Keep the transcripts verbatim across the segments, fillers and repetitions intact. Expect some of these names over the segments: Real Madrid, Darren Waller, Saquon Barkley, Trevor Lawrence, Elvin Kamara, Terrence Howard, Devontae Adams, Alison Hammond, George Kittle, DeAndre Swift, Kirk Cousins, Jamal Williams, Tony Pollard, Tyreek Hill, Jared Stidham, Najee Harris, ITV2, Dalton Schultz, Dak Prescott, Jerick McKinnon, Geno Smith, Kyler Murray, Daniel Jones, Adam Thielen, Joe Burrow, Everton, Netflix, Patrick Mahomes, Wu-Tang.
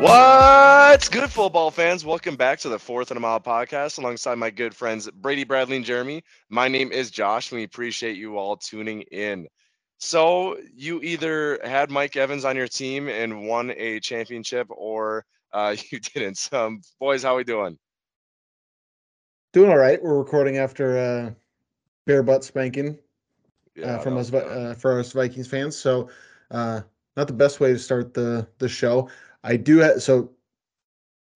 What's good, football fans? Welcome back to the Fourth and a Mile podcast alongside my good friends Brady, Bradley, and Jeremy. My name is Josh, and we appreciate you all tuning in. So you either had Mike Evans on your team and won a championship, or uh, you didn't. So, um, boys, how we doing? Doing all right. We're recording after uh, bare butt spanking yeah, uh, from us uh, for us Vikings fans. So uh, not the best way to start the the show. I do have, so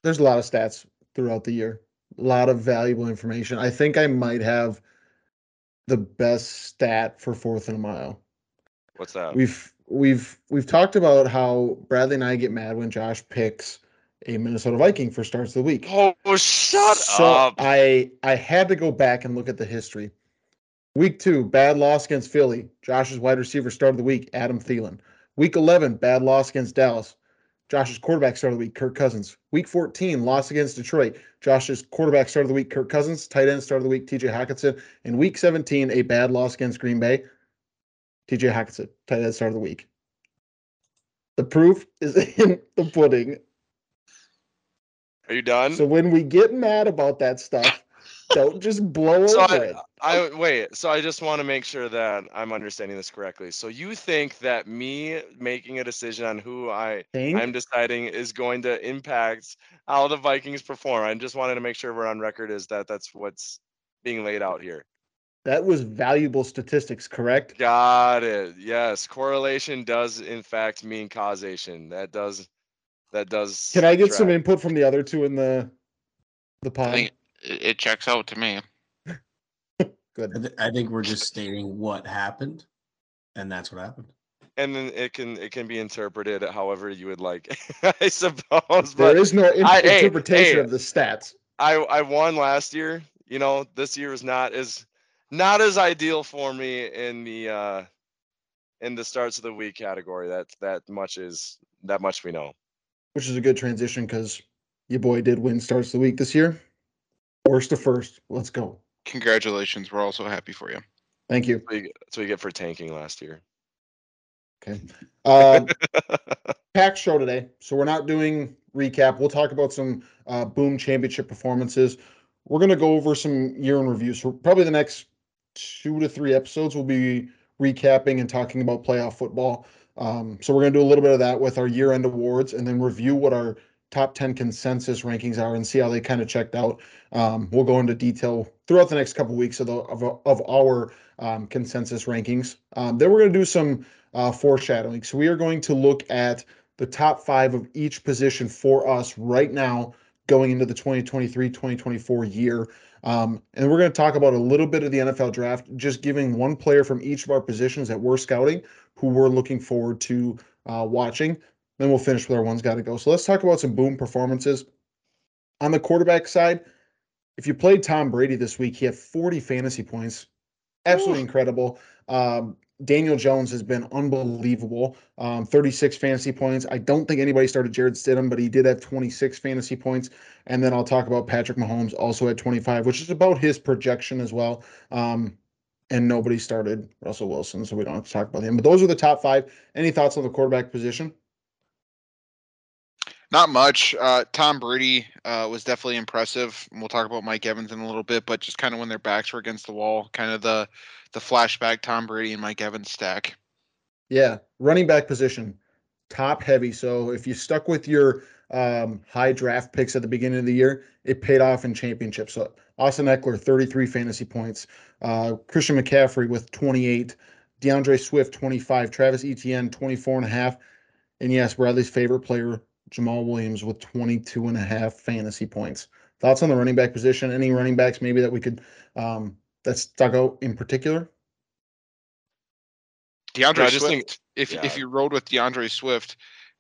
there's a lot of stats throughout the year, a lot of valuable information. I think I might have the best stat for Fourth and a Mile. What's that? We've we've we've talked about how Bradley and I get mad when Josh picks a Minnesota Viking for starts of the week. Oh, shut so up! I I had to go back and look at the history. Week two, bad loss against Philly. Josh's wide receiver start of the week, Adam Thielen. Week eleven, bad loss against Dallas. Josh's quarterback start of the week, Kirk Cousins. Week fourteen, loss against Detroit. Josh's quarterback start of the week, Kirk Cousins. Tight end start of the week, T J Hockenson. And week seventeen, a bad loss against Green Bay. T J Hockenson, tight end start of the week. The proof is in the pudding. Are you done? So when we get mad about that stuff, don't just blow so over I, it. I, wait, so I just want to make sure that I'm understanding this correctly. So you think that me making a decision on who I, I'm deciding is going to impact how the Vikings perform? I just wanted to make sure we're on record is that that's what's being laid out here. That was valuable statistics, correct? Got it. Yes, correlation does in fact mean causation. That does. That does. Can I get track. some input from the other two in the the pod? It checks out to me. Good. I, th- I think we're just stating what happened, and that's what happened. And then it can it can be interpreted however you would like, I suppose. There is no in- I, interpretation hey, hey, of the stats. I, I won last year. You know, this year is not as not as ideal for me in the uh, in the starts of the week category. That that much is that much we know. Which is a good transition because your boy did win starts of the week this year. Worst to first. Let's go. Congratulations. We're also happy for you. Thank you. That's what you get, that's what you get for tanking last year. Okay. Uh, packed show today. So we're not doing recap. We'll talk about some uh, boom championship performances. We're going to go over some year in review. So probably the next two to three episodes will be recapping and talking about playoff football. Um, so we're going to do a little bit of that with our year-end awards and then review what our top ten consensus rankings are and see how they kind of checked out. Um, we'll go into detail throughout the next couple of weeks of the, of, of our um, consensus rankings. Um, then we're going to do some uh, foreshadowing. So we are going to look at the top five of each position for us right now going into the twenty twenty-three twenty twenty-four year. Um, and we're going to talk about a little bit of the N F L draft, just giving one player from each of our positions that we're scouting who we're looking forward to uh, watching. Then we'll finish with our one's got to go. So let's talk about some boom performances. On the quarterback side, if you played Tom Brady this week, he had forty fantasy points. Absolutely Ooh. incredible. Um, Daniel Jones has been unbelievable. Um, thirty-six fantasy points. I don't think anybody started Jared Stidham, but he did have twenty-six fantasy points. And then I'll talk about Patrick Mahomes also at twenty-five, which is about his projection as well. Um, and nobody started Russell Wilson, so we don't have to talk about him. But those are the top five. Any thoughts on the quarterback position? Not much. Uh, Tom Brady uh, was definitely impressive. And we'll talk about Mike Evans in a little bit, but just kind of when their backs were against the wall, kind of the the flashback Tom Brady and Mike Evans stack. Yeah, running back position, top heavy. So if you stuck with your um, high draft picks at the beginning of the year, it paid off in championships. So Austin Eckler, thirty-three fantasy points. Uh, Christian McCaffrey with twenty-eight. DeAndre Swift, twenty-five. Travis Etienne, twenty-four and a half. And yes, Bradley's favorite player, Jamal Williams with twenty-two and a half fantasy points. Thoughts on the running back position? Any running backs maybe that we could um, that stuck out in particular? DeAndre no, I Swift. Just think if yeah. if you rode with DeAndre Swift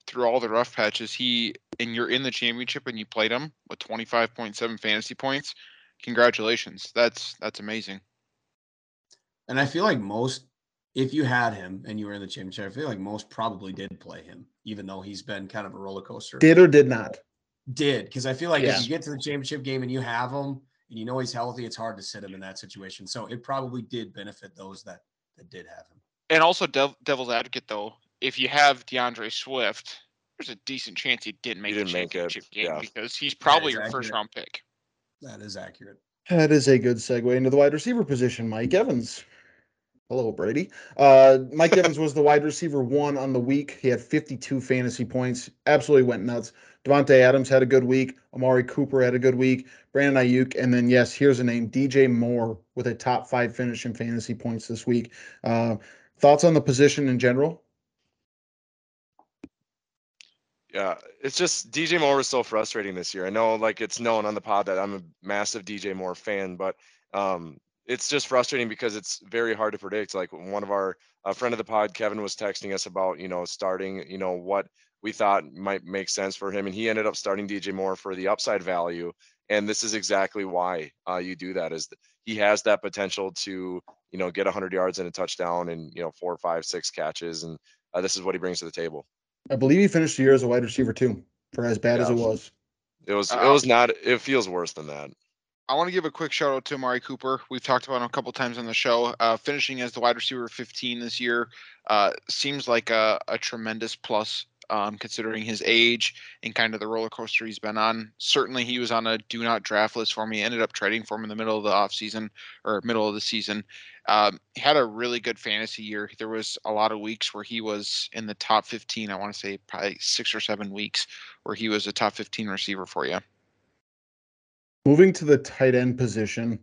through all the rough patches, he and you're in the championship and you played him with twenty-five point seven fantasy points. Congratulations. That's that's amazing. And I feel like most, if you had him and you were in the championship, I feel like most probably did play him, even though he's been kind of a roller coaster. Did or did not? Did, because I feel like yeah. if you get to the championship game and you have him and you know he's healthy, it's hard to sit him in that situation. So it probably did benefit those that, that did have him. And also dev- devil's advocate, though, if you have DeAndre Swift, there's a decent chance he didn't make he didn't the championship make it. game yeah. because he's probably your first round pick. That is accurate. That is a good segue into the wide receiver position. Mike Evans. Hello, Brady. Uh, Mike Evans was the wide receiver one on the week. He had fifty-two fantasy points. Absolutely went nuts. Devontae Adams had a good week. Amari Cooper had a good week. Brandon Ayuk. And then, yes, here's a name, D J Moore, with a top five finish in fantasy points this week. Uh, thoughts on the position in general? Yeah, it's just D J Moore was so frustrating this year. I know, like, it's known on the pod that I'm a massive D J Moore fan, but um, it's just frustrating because it's very hard to predict. Like, one of our a friend of the pod, Kevin, was texting us about, you know, starting, you know, what we thought might make sense for him. And he ended up starting D J Moore for the upside value. And this is exactly why uh, you do that, is that he has that potential to, you know, get one hundred yards and a touchdown and, you know, four, five, six catches. And uh, this is what he brings to the table. I believe he finished the year as a wide receiver too, for as bad yeah. as it was. It was, it was not, it feels worse than that. I want to give a quick shout out to Amari Cooper. We've talked about him a couple times on the show, uh, finishing as the wide receiver fifteen this year. Uh, seems like a, a tremendous plus um, considering his age and kind of the roller coaster he's been on. Certainly he was on a do not draft list for me. Ended up trading for him in the middle of the off season or middle of the season. Um, had a really good fantasy year. There was a lot of weeks where he was in the top fifteen. I want to say probably six or seven weeks where he was a top fifteen receiver for you. Moving to the tight end position,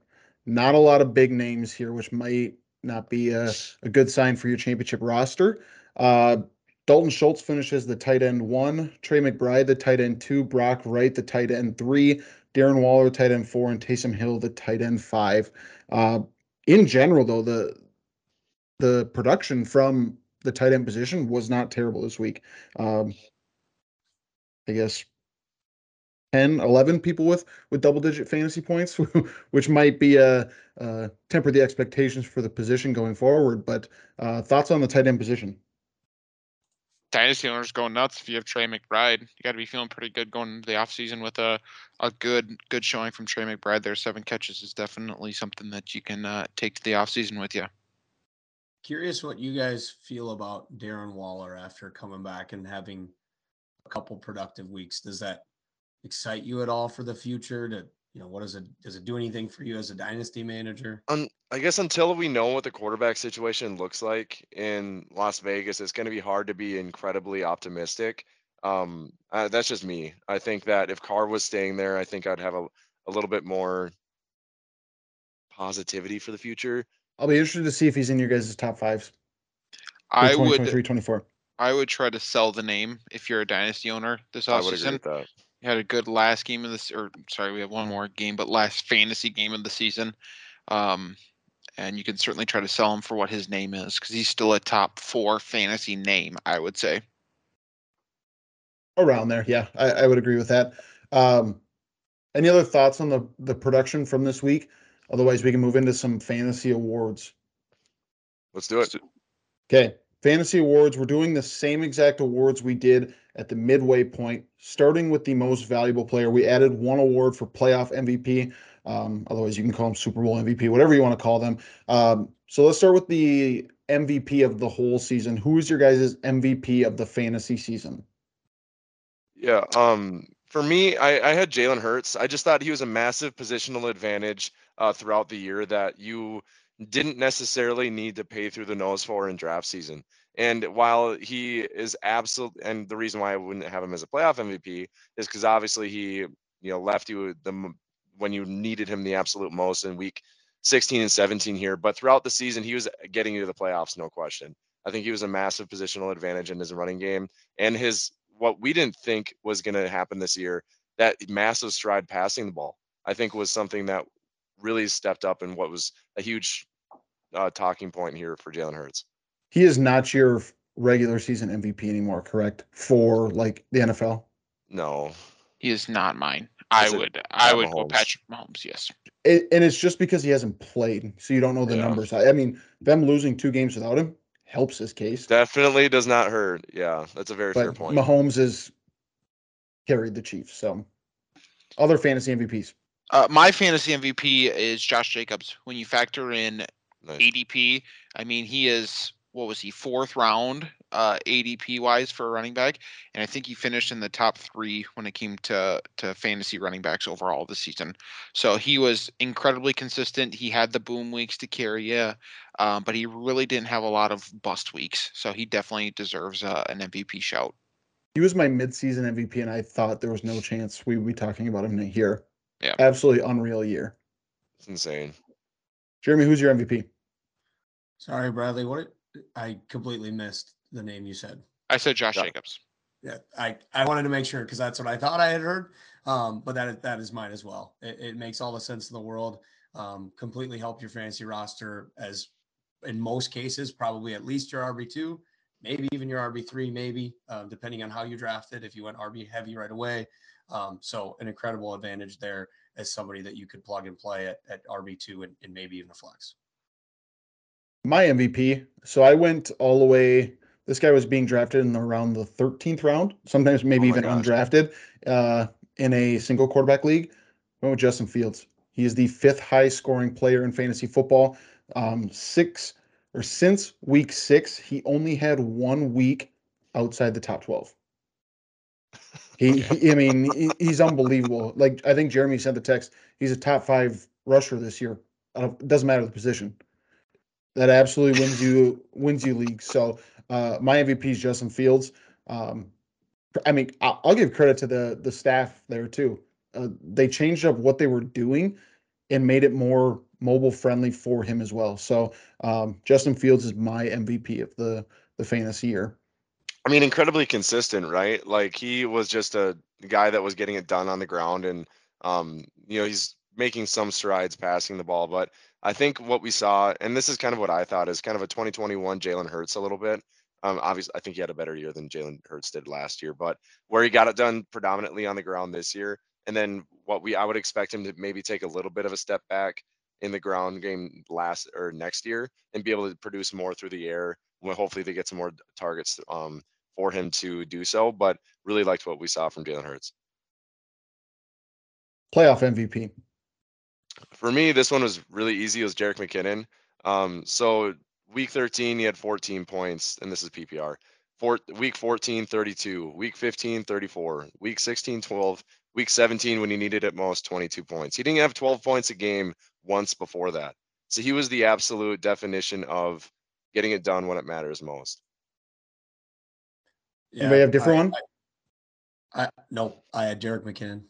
not a lot of big names here, which might not be a, a good sign for your championship roster. Uh, Dalton Schultz finishes the tight end one, Trey McBride, the tight end two, Brock Wright, the tight end three, Darren Waller, the tight end four, and Taysom Hill, the tight end five. Uh, in general, though, the the production from the tight end position was not terrible this week. Um, I guess ten, eleven people with, with double-digit fantasy points, which might be uh, uh, temper the expectations for the position going forward. But uh, thoughts on the tight end position? Dynasty owners go nuts if you have Trey McBride. You got to be feeling pretty good going into the offseason with a, a good good showing from Trey McBride there. Seven catches is definitely something that you can uh, take to the offseason with you. Curious what you guys feel about Darren Waller after coming back and having a couple productive weeks. Does that excite you at all for the future? To, you know, what does it does it do anything for you as a dynasty manager? Um, I guess until we know what the quarterback situation looks like in Las Vegas, it's going to be hard to be incredibly optimistic. Um, uh, that's just me. I think that if Carr was staying there, I think I'd have a, a little bit more positivity for the future. I'll be interested to see if he's in your guys' top fives. I would twenty-four. I would try to sell the name if you're a dynasty owner this offseason. I would agree with that. We had a good last game of this, or sorry, we have one more game, but last fantasy game of the season. Um, and you can certainly try to sell him for what his name is, because he's still a top four fantasy name, I would say. Around there, yeah, I, I would agree with that. Um, any other thoughts on the, the production from this week? Otherwise, we can move into some fantasy awards. Let's do it. Okay. Fantasy awards, we're doing the same exact awards we did at the midway point, starting with the most valuable player. We added one award for playoff M V P. Um, otherwise, you can call them Super Bowl M V P, whatever you want to call them. Um, so let's start with the M V P of the whole season. Who is your guys' M V P of the fantasy season? Yeah, um, for me, I, I had Jalen Hurts. I just thought he was a massive positional advantage uh, throughout the year that you – didn't necessarily need to pay through the nose for in draft season. And while he is absolute, and the reason why I wouldn't have him as a playoff M V P is because obviously he, you know, left you the when you needed him the absolute most in week sixteen and seventeen here. But throughout the season, he was getting you to the playoffs, no question. I think he was a massive positional advantage in his running game, and his what we didn't think was going to happen this year, that massive stride passing the ball, I think was something that really stepped up in what was a huge uh, talking point here for Jalen Hurts. He is not your regular season M V P anymore, correct? For like the N F L? No, he is not mine. Is I would, Pat I would Mahomes. go Patrick Mahomes. Yes. It, and it's just because he hasn't played. So you don't know the yeah. numbers. I, I mean, them losing two games without him helps his case. Definitely does not hurt. Yeah. That's a very but fair point. Mahomes has carried the Chiefs. So other fantasy M V Ps. Uh, my fantasy M V P is Josh Jacobs. When you factor in nice. A D P, I mean, he is, what was he, fourth round uh, A D P wise for a running back, and I think he finished in the top three when it came to to fantasy running backs overall this season. So he was incredibly consistent. He had the boom weeks to carry, yeah, um, but he really didn't have a lot of bust weeks. So he definitely deserves uh, an M V P shout. He was my midseason M V P, and I thought there was no chance we would be talking about him in a year. Yeah, absolutely unreal year. It's insane. Jeremy, who's your M V P? Sorry, Bradley. What I completely missed the name you said. I said Josh yeah. Jacobs. Yeah, I, I wanted to make sure because that's what I thought I had heard. Um, but that that is mine as well. It, it makes all the sense in the world. Um, completely helped your fantasy roster as in most cases, probably at least your R B two, maybe even your R B three, maybe uh, depending on how you drafted. If you went R B heavy right away, um, so an incredible advantage there as somebody that you could plug and play at, at R B two and, and maybe even a flex. My M V P. So I went all the way. This guy was being drafted in around the thirteenth round, sometimes maybe oh even gosh. undrafted uh, in a single quarterback league. I went with Justin Fields. He is the fifth highest scoring player in fantasy football. Um, six or since week six, he only had one week outside the top twelve. He, he I mean, he, he's unbelievable. Like I think Jeremy sent the text. He's a top five rusher this year. It doesn't matter the position. That absolutely wins you wins you league. So uh, my M V P is Justin Fields. Um, I mean, I'll, I'll give credit to the the staff there too. Uh, they changed up what they were doing and made it more mobile friendly for him as well. So um, Justin Fields is my M V P of the the fantasy year. I mean, incredibly consistent, right? Like he was just a guy that was getting it done on the ground, and um, you know, he's making some strides passing the ball, but I think what we saw, and this is kind of what I thought, is kind of a twenty twenty-one Jalen Hurts a little bit. Um, obviously, I think he had a better year than Jalen Hurts did last year, but where he got it done predominantly on the ground this year, and then what we I would expect him to maybe take a little bit of a step back in the ground game last or next year and be able to produce more through the air. Well, hopefully they get some more targets um, for him to do so, but really liked what we saw from Jalen Hurts. Playoff M V P. For me, this one was really easy. It was Jerick McKinnon. Um, so week thirteen, he had fourteen points, and this is P P R. Four, week fourteen, thirty-two. Week fifteen, thirty-four. Week sixteen, twelve. Week seventeen, when he needed at most twenty-two points. He didn't have twelve points a game once before that. So he was the absolute definition of getting it done when it matters most. Yeah, anybody have a different I, one? I, I, no, I had Jerick McKinnon.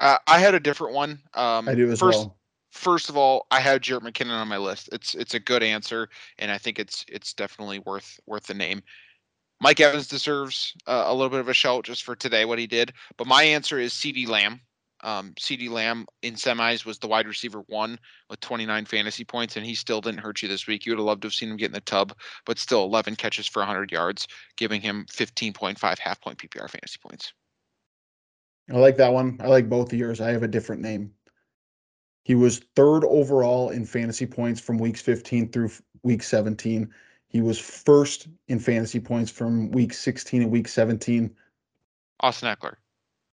Uh, I had a different one. Um, I do as first, well. First of all, I have Jerick McKinnon on my list. It's it's a good answer, and I think it's it's definitely worth worth the name. Mike Evans deserves uh, a little bit of a shout just for today, what he did. But my answer is CeeDee Lamb. Um, CeeDee Lamb in semis was the wide receiver one with twenty-nine fantasy points, and he still didn't hurt you this week. You would have loved to have seen him get in the tub, but still eleven catches for one hundred yards, giving him fifteen point five half-point P P R fantasy points. I like that one. I like both of yours. I have a different name. He was third overall in fantasy points from weeks fifteen through week seventeen. He was first in fantasy points from week sixteen and week seventeen. Austin Eckler.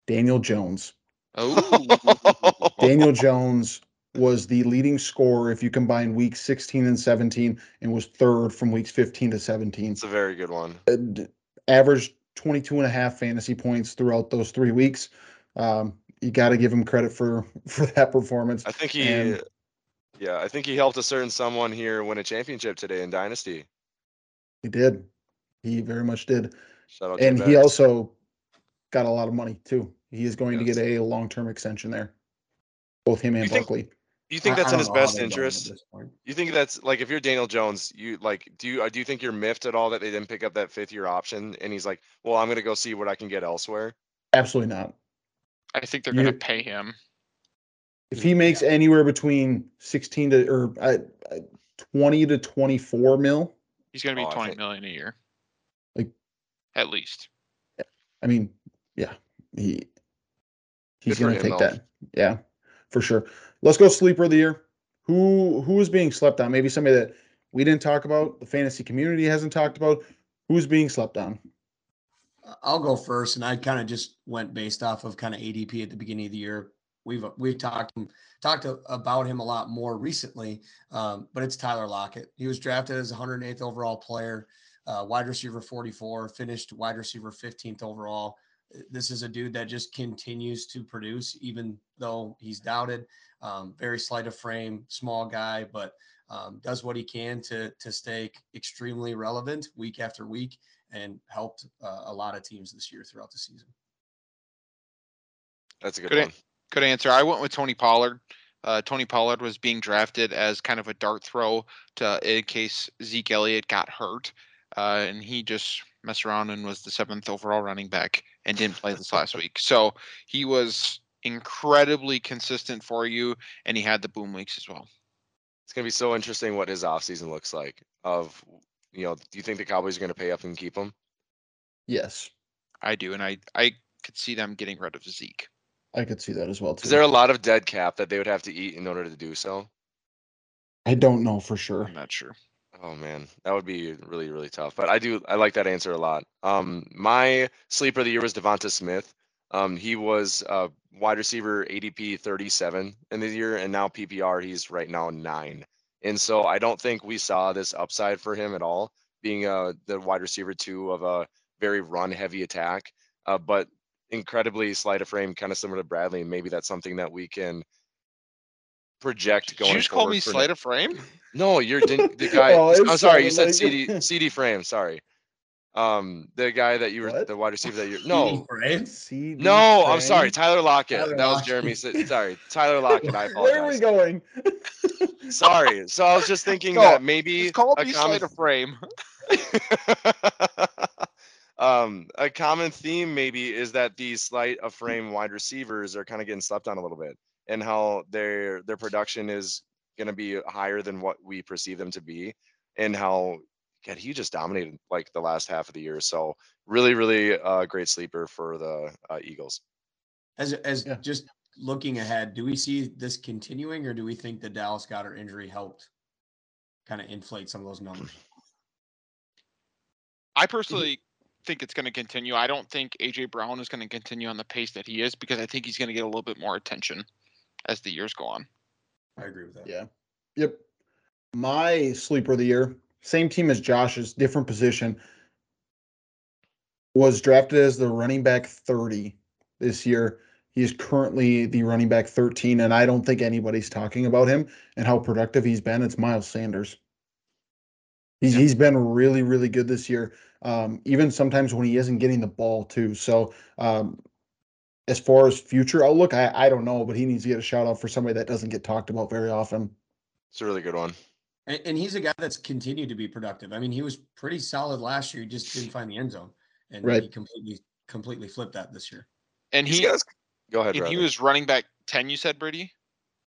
Daniel Jones. Oh. Daniel Jones was the leading scorer if you combine weeks sixteen and seventeen, and was third from weeks fifteen to seventeen. It's a very good one. Uh, average twenty-two and a half fantasy points throughout those three weeks. Um, you got to give him credit for, for that performance. I think he, and, yeah, I think he helped a certain someone here win a championship today in Dynasty. He did. He very much did. Shout out and to he also got a lot of money too. He is going yes. to get a long-term extension there. Both him and you Buckley. Think, you think that's I, in I his best interest? You think that's like, if you're Daniel Jones, you like, do you, do you think you're miffed at all that they didn't pick up that fifth year option? And he's like, well, I'm going to go see what I can get elsewhere. Absolutely not. I think they're going to pay him. If he makes yeah. anywhere between sixteen to, or uh, twenty to twenty-four mil. He's going to be oh, twenty million a year. Like at least. I mean, yeah, he, He's going to take that. Yeah, for sure. Let's go sleeper of the year. Who who is being slept on? Maybe somebody that we didn't talk about, the fantasy community hasn't talked about. Who's being slept on? I'll go first, and I kind of just went based off of kind of A D P at the beginning of the year. We've we've talked talked about him a lot more recently, um, but it's Tyler Lockett. He was drafted as one hundred eighth overall player. uh, wide receiver forty-four, finished wide receiver fifteenth overall. This is a dude that just continues to produce, even though he's doubted. Um, very slight of frame, small guy, but um, does what he can to to stay extremely relevant week after week, and helped uh, a lot of teams this year throughout the season. That's a good, good one. An- good answer. I went with Tony Pollard. Uh, Tony Pollard was being drafted as kind of a dart throw to in case Zeke Elliott got hurt, uh, and he just messed around and was the seventh overall running back and didn't play this last week. So he was incredibly consistent for you, and he had the boom weeks as well. It's going to be so interesting what his offseason looks like. Of, you know, do you think the Cowboys are going to pay up and keep him? Yes, I do, and I I could see them getting rid of Zeke. I could see that as well, too. Is there a lot of dead cap that they would have to eat in order to do so? I don't know for sure. I'm not sure. Oh, man. That would be really, really tough. But I do. I like that answer a lot. Um, my sleeper of the year was Devonta Smith. Um, he was uh, wide receiver A D P thirty-seven in the year, and now P P R, he's right now nine. And so I don't think we saw this upside for him at all, being uh, the wide receiver two of a very run-heavy attack. Uh, but incredibly slight of frame, kind of similar to Bradley, and maybe that's something that we can project going forward. Did you just call me slight of frame? No, you're the guy. oh, I'm sorry, sorry, you said like C D C D frame. Sorry, um, the guy that you were what? the wide receiver that you're no, C D no, frame? I'm sorry, Tyler Lockett. Tyler that was Jeremy. Sorry, Tyler Lockett. I apologize. Where are we going? Sorry. So I was just thinking no, that maybe call me slight of frame. Um, a common theme maybe is that these slight of frame wide receivers are kind of getting slept on a little bit, and how their their production is going to be higher than what we perceive them to be, and how God, he just dominated like the last half of the year. So really, really uh, great sleeper for the uh, Eagles. As as yeah. Just looking ahead, do we see this continuing, or do we think the Dallas Goedert injury helped kind of inflate some of those numbers? I personally think it's going to continue. I don't think A J Brown is going to continue on the pace that he is, because I think he's going to get a little bit more attention as the years go on. I agree with that. Yeah. Yep. My sleeper of the year, same team as Josh's, different position, was drafted as the running back thirty this year. He is currently the running back thirteen, and I don't think anybody's talking about him and how productive he's been. It's Miles Sanders. He's, he's been really, really good this year, um, even sometimes when he isn't getting the ball, too. So um, as far as future outlook, I, I don't know, but he needs to get a shout-out for somebody that doesn't get talked about very often. It's a really good one. And, and he's a guy that's continued to be productive. I mean, he was pretty solid last year. He just didn't find the end zone, and right. he completely completely flipped that this year. And he, got, go ahead, and he was running back ten, you said, Brady?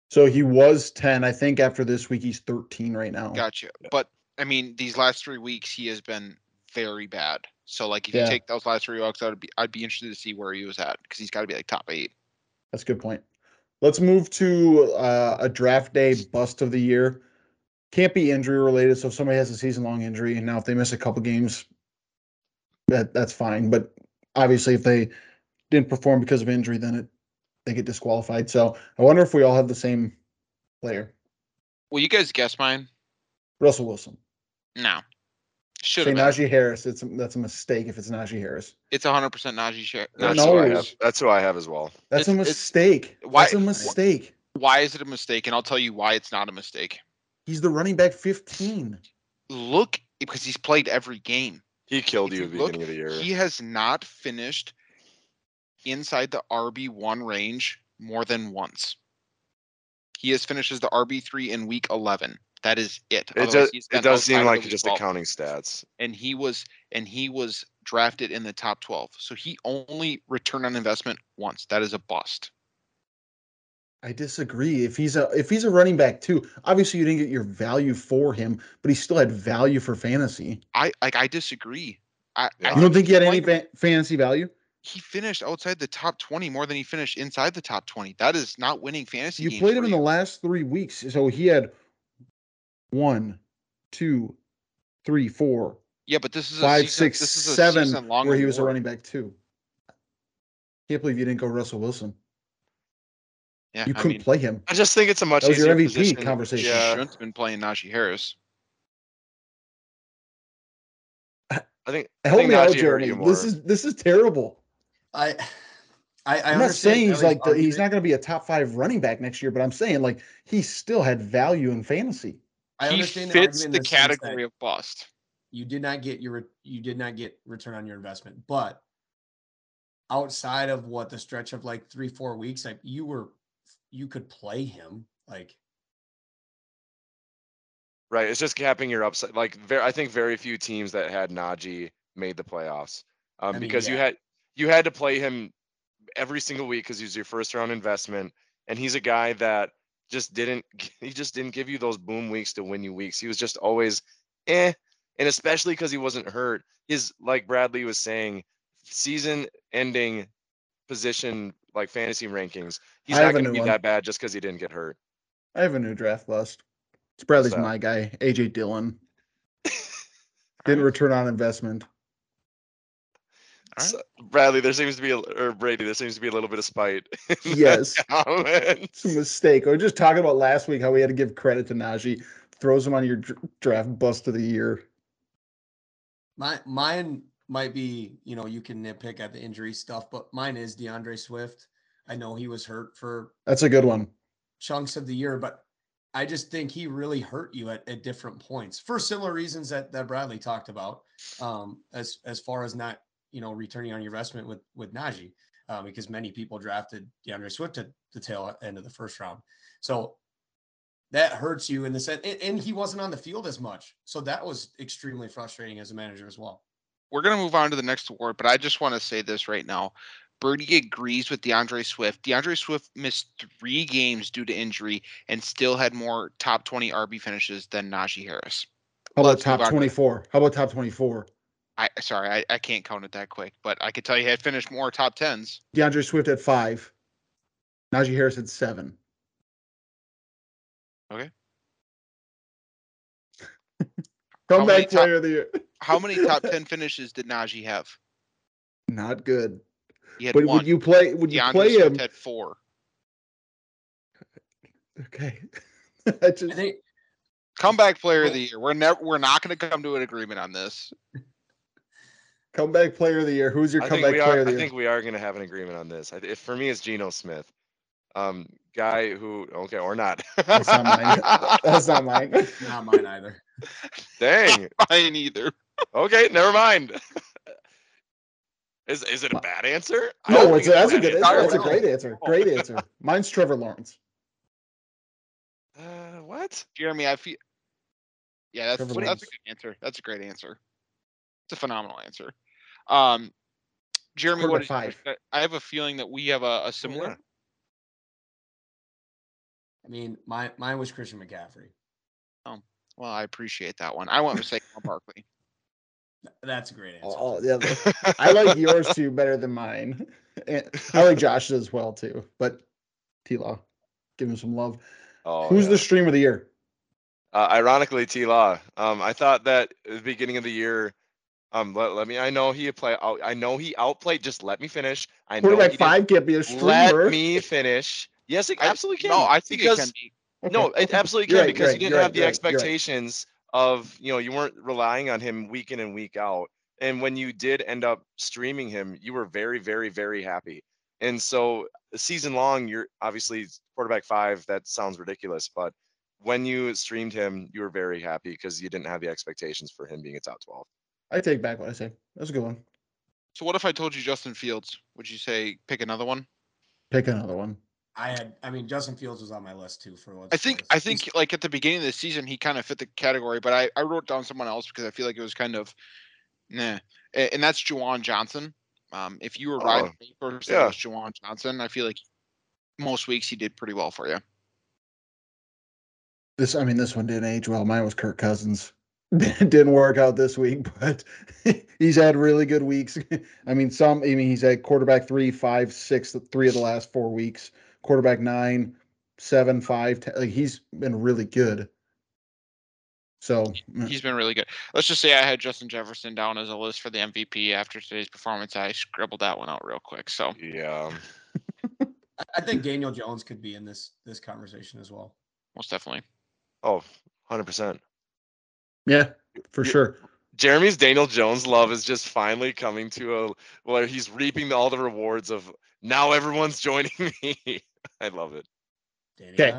So he was ten. I think after this week, he's thirteen right now. Gotcha. But I mean, these last three weeks, he has been very bad. So, like, if yeah. you take those last three weeks, I'd be I'd be interested to see where he was at, because he's got to be like top eight. That's a good point. Let's move to uh, a draft day bust of the year. Can't be injury related. So, if somebody has a season long injury, and now if they miss a couple games, that that's fine. But obviously, if they didn't perform because of injury, then it they get disqualified. So, I wonder if we all have the same player. Will you guys guess mine? Russell Wilson. No. Should have been. Say Najee Harris. It's that's a mistake if it's Najee Harris. It's one hundred percent Najee Harris. That's, no, who I have. that's who I have as well. That's it's, a mistake. Why, that's a mistake. Why is it a mistake? And I'll tell you why it's not a mistake. He's the running back fifteen. Look, because he's played every game. He killed you at the beginning of the year. He has not finished inside the R B one range more than once. He has finished as the R B three in week eleven. That is it. It does, it does seem like just twelve accounting stats. And he was and he was drafted in the top twelve. So he only returned on investment once. That is a bust. I disagree. If he's a if he's a running back too, obviously you didn't get your value for him, but he still had value for fantasy. I like I disagree. I, yeah. I you don't think he had any fa- fantasy value? He finished outside the top twenty more than he finished inside the top twenty. That is not winning fantasy games. You played him in the last three weeks, so he had One, two, three, four. Yeah, but this is five, a season, six, this is a seven. Where he was a running back two. Can't believe you didn't go Russell Wilson. Yeah, you couldn't I mean, play him. I just think it's a much that was easier your M V P position. Conversation. Yeah. You shouldn't have been playing Najee Harris. I think. I help think me Najee out, Jeremy. This is this is terrible. I, I, I I'm not saying he's like the, he's not going to be a top five running back next year, but I'm saying like he still had value in fantasy. I he fits the, the category of bust. You did not get your you did not get return on your investment, but outside of what the stretch of like three four weeks, like you were, you could play him like. Right, it's just capping your upside. Like, very, I think very few teams that had Najee made the playoffs um, I mean, because yeah. you had you had to play him every single week because he was your first round investment, and he's a guy that just didn't he just didn't give you those boom weeks to win you weeks. He was just always eh, and especially because he wasn't hurt. His like Bradley was saying, season-ending position like fantasy rankings. He's I not going to be one. that bad just because he didn't get hurt. I have a new draft bust. It's Bradley's so. my guy, A J Dillon. Didn't return on investment. All right. So, Bradley, there seems to be, a, or Brady, there seems to be a little bit of spite. Yes. It's a mistake. We were just talking about last week how we had to give credit to Najee. Throws him on your draft bust of the year. My, mine might be, you know, you can nitpick at the injury stuff, but mine is DeAndre Swift. I know he was hurt for. That's a good one. Chunks of the year, but. I just think he really hurt you at, at different points for similar reasons that, that Bradley talked about um, as, as far as not, you know, returning on your investment with, with Najee um, because many people drafted DeAndre Swift at the tail end of the first round. So that hurts you in the sense, and, and he wasn't on the field as much. So that was extremely frustrating as a manager as well. We're going to move on to the next award, but I just want to say this right now. Brady agrees with DeAndre Swift. DeAndre Swift missed three games due to injury and still had more top twenty R B finishes than Najee Harris. How about top twenty-four? How about top twenty-four? I sorry, I, I can't count it that quick, but I could tell you he had finished more top tens. DeAndre Swift had five. Najee Harris had seven. Okay. Come back player of the year. How many top ten finishes did Najee have? Not good. But one. would you play? Would DeAndre you play Swift him? Had four. Okay. I just... I think... Comeback player of the year. We're never. We're not going to come to an agreement on this. Comeback player of the year. Who's your I comeback player are, of the year? I think we are going to have an agreement on this. I, if, for me, it's Geno Smith, um, guy who okay or not. That's not mine. That's not mine. Not mine either. Dang. Not mine either. Okay, never mind. Is is it a bad answer? No, it's, that's a good answer. That's a great answer. Great answer. Mine's Trevor Lawrence. Uh, what? Jeremy, I feel. Yeah, that's, what, that's a good answer. That's a great answer. It's a phenomenal answer. Um, Jeremy, what is I have a feeling that we have a, a similar. Yeah. I mean, my mine was Christian McCaffrey. Oh, well, I appreciate that one. I went with Saquon Barkley. That's a great answer. Oh, yeah. I like yours too better than mine. And I like Josh's as well too. But T-Law, give him some love. Oh, Who's yeah. the stream of the year? Uh, ironically, T-Law. Um, I thought that at the beginning of the year. Um, let, let me. I know he play. I know he outplayed. Just let me finish. I know he five can't be a streamer. Let me finish. Yes, it absolutely can. No, I think because, it can be. No, it absolutely can right, because right, you didn't have right, the right, expectations. Right. Of, you know, you weren't relying on him week in and week out. And when you did end up streaming him, you were very, very, very happy. And so season long, you're obviously quarterback five. That sounds ridiculous. But when you streamed him, you were very happy because you didn't have the expectations for him being a top twelve. I take back what I say. That's a good one. So what if I told you Justin Fields? Would you say pick another one? Pick another one. I had, I mean, Justin Fields was on my list too for. I think, I think, like at the beginning of the season, he kind of fit the category, but I, I wrote down someone else because I feel like it was kind of, nah, and that's Juwan Johnson. Um, if you were riding me first, yeah, it was Juwan Johnson. I feel like most weeks he did pretty well for you. This, I mean, this one didn't age well. Mine was Kirk Cousins. Didn't work out this week, but he's had really good weeks. I mean, some. I mean, he's had quarterback three, five, six, three of the last four weeks. Quarterback nine, seven, five, ten. Like he's been really good. So he's been really good. Let's just say I had Justin Jefferson down as a list for the M V P after today's performance. I scribbled that one out real quick. So yeah, I think Daniel Jones could be in this this conversation as well. Most definitely. Oh, one hundred percent. Yeah, for sure. Jeremy's Daniel Jones love is just finally coming to a where he's reaping all the rewards of now everyone's joining me. I love it. Okay,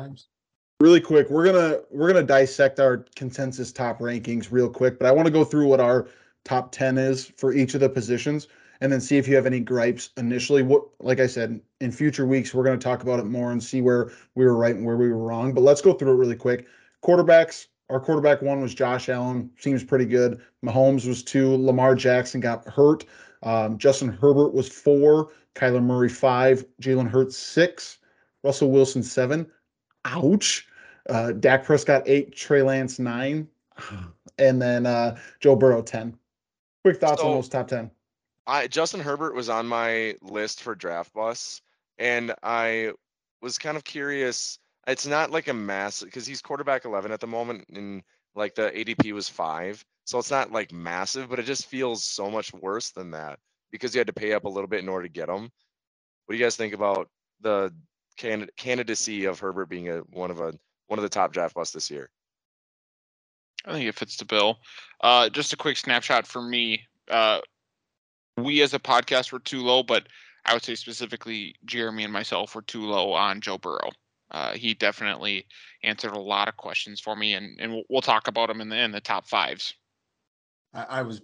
really quick, we're gonna we're gonna dissect our consensus top rankings real quick, but I want to go through what our top ten is for each of the positions, and then see if you have any gripes initially. What, like I said, in future weeks, we're going to talk about it more and see where we were right and where we were wrong. But let's go through it really quick. Quarterbacks, our quarterback one was Josh Allen. Seems pretty good. Mahomes was two. Lamar Jackson got hurt. Um, Justin Herbert was four. Kyler Murray, five. Jalen Hurts, six. Russell Wilson, seven. Ouch. Uh, Dak Prescott, eight. Trey Lance, nine. And then uh, Joe Burrow, ten. Quick thoughts so- on those top ten. I, Justin Herbert was on my list for draft bus, and I was kind of curious. It's not like a massive, because he's quarterback eleven at the moment, and like the A D P was five, so it's not like massive, but it just feels so much worse than that because you had to pay up a little bit in order to get him. What do you guys think about the can, candidacy of Herbert being a one of a one of the top draft busts this year? I think it fits the bill. Uh, just a quick snapshot for me. Uh, We as a podcast were too low, but I would say specifically Jeremy and myself were too low on Joe Burrow. Uh, he definitely answered a lot of questions for me, and, and we'll, we'll talk about him in the in the top fives. I, I was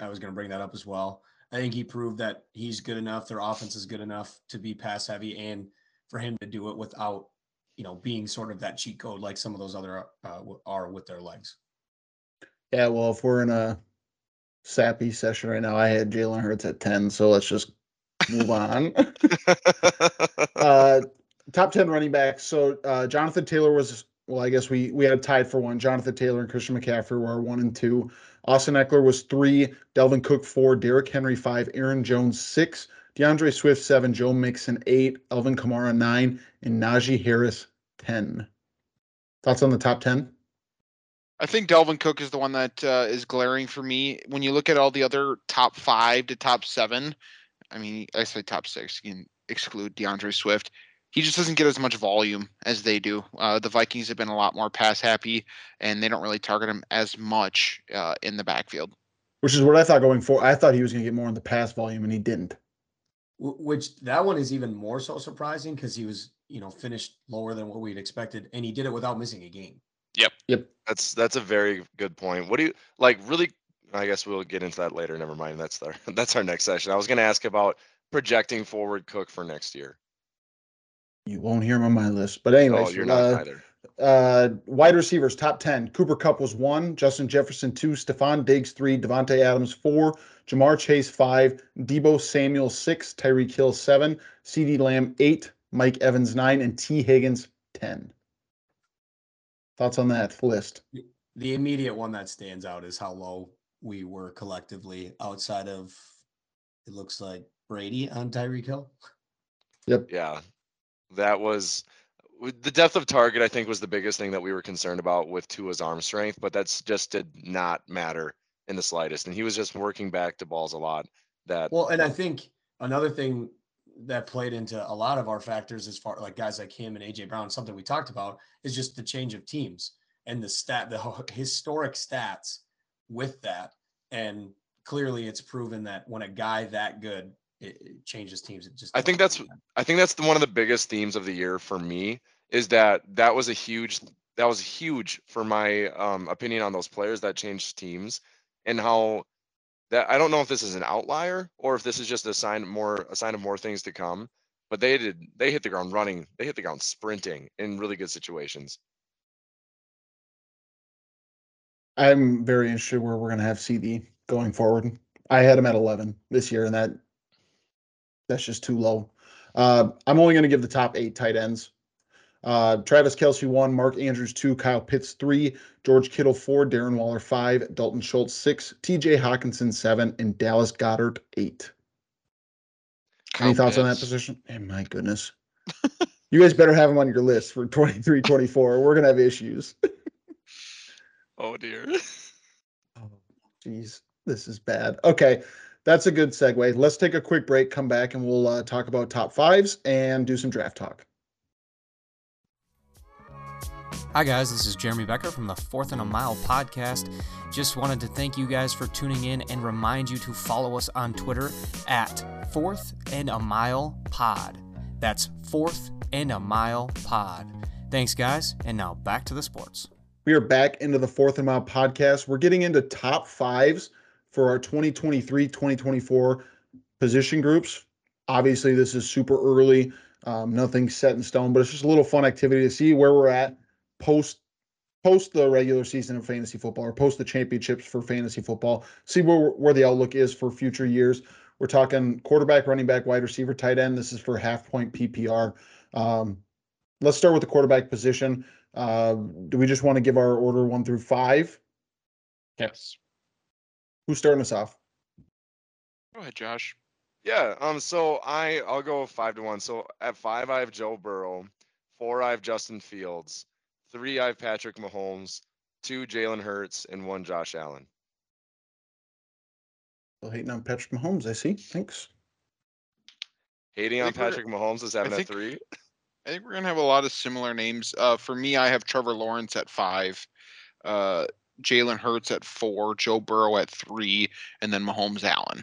I was going to bring that up as well. I think he proved that he's good enough. Their offense is good enough to be pass heavy, and for him to do it without, you know, being sort of that cheat code like some of those other uh, are with their legs. Yeah, well, if we're in a sappy session right now, I had Jalen Hurts at ten, so let's just move on. uh, top ten running backs. So uh, Jonathan Taylor was, well, I guess we we had tied for one. Jonathan Taylor and Christian McCaffrey were our one and two. Austin Eckler was three. Dalvin Cook four. Derrick Henry five. Aaron Jones six. DeAndre Swift seven. Joe Mixon eight. Elvin Kamara nine. And Najee Harris ten. Thoughts on the top ten? I think Dalvin Cook is the one that uh, is glaring for me. When you look at all the other top five to top seven, I mean, I say top six, you can exclude DeAndre Swift. He just doesn't get as much volume as they do. Uh, the Vikings have been a lot more pass happy, and they don't really target him as much uh, in the backfield. Which is what I thought going forward. I thought he was going to get more in the pass volume, and he didn't. Which that one is even more so surprising because he was, you know, finished lower than what we'd expected, and he did it without missing a game. Yep. Yep. That's that's a very good point. What do you like? Really, I guess we'll get into that later. Never mind. That's our that's our next session. I was going to ask about projecting forward Cook for next year. You won't hear him on my list, but anyways, oh, you're not uh, either. Uh, wide receivers top ten. Cooper Kupp was one. Justin Jefferson two. Stephon Diggs three. Devontae Adams four. Jamar Chase five. Deebo Samuel six. Tyreek Hill seven. CeeDee Lamb eight. Mike Evans nine. And T Higgins ten. Thoughts on that list? The immediate one that stands out is how low we were collectively outside of, it looks like, Brady on Tyreek Hill. Yep. Yeah. That was the depth of target, I think, was the biggest thing that we were concerned about with Tua's arm strength, but that's just did not matter in the slightest. And he was just working back to balls a lot. That Well, and I think another thing that played into a lot of our factors as far like guys like him and A J Brown, something we talked about is just the change of teams and the stat, the historic stats with that. And clearly it's proven that when a guy that good, it, it changes teams. It just, I think that's, I think that's the, one of the biggest themes of the year for me is that that was a huge, that was huge for my um, opinion on those players that changed teams and how, that I don't know if this is an outlier or if this is just a sign more a sign of more things to come, but they did they hit the ground running, they hit the ground sprinting in really good situations. I'm very interested where we're going to have C D going forward. I had him at eleven this year, and that that's just too low. Uh, I'm only going to give the top eight tight ends. Uh, Travis Kelce one, Mark Andrews two, Kyle Pitts three, George Kittle four, Darren Waller five, Dalton Schultz six, T J Hockenson seven, and Dallas Goedert eight. Kyle Any thoughts Pitts. on that position? Oh, my goodness. You guys better have him on your list for twenty-three twenty-four. We're going to have issues. Oh, dear. Oh, geez. This is bad. Okay. That's a good segue. Let's take a quick break, come back, and we'll uh, talk about top fives and do some draft talk. Hi guys, this is Jeremy Becker from the Fourth and a Mile podcast. Just wanted to thank you guys for tuning in and remind you to follow us on Twitter at Fourth and a Mile Pod. That's Fourth and a Mile Pod. Thanks guys, and now back to the sports. We are back into the Fourth and a Mile podcast. We're getting into top fives for our twenty twenty-three twenty twenty-four position groups. Obviously, this is super early. Um, nothing's set in stone, but it's just a little fun activity to see where we're at. Post post the regular season of fantasy football, or post the championships for fantasy football. See where where the outlook is for future years. We're talking quarterback, running back, wide receiver, tight end. This is for half point P P R. Um, let's start with the quarterback position. Uh, do we just want to give our order one through five? Yes. Who's starting us off? Go ahead, Josh. Yeah. Um. So I I'll go five to one. So at five, I have Joe Burrow. Four, I have Justin Fields. Three, I have Patrick Mahomes, two, Jalen Hurts, and one, Josh Allen. Still hating on Patrick Mahomes, I see. Thanks. Hating on Patrick Mahomes is having a three. I think we're going to have a lot of similar names. Uh, for me, I have Trevor Lawrence at five, uh, Jalen Hurts at four, Joe Burrow at three, and then Mahomes Allen.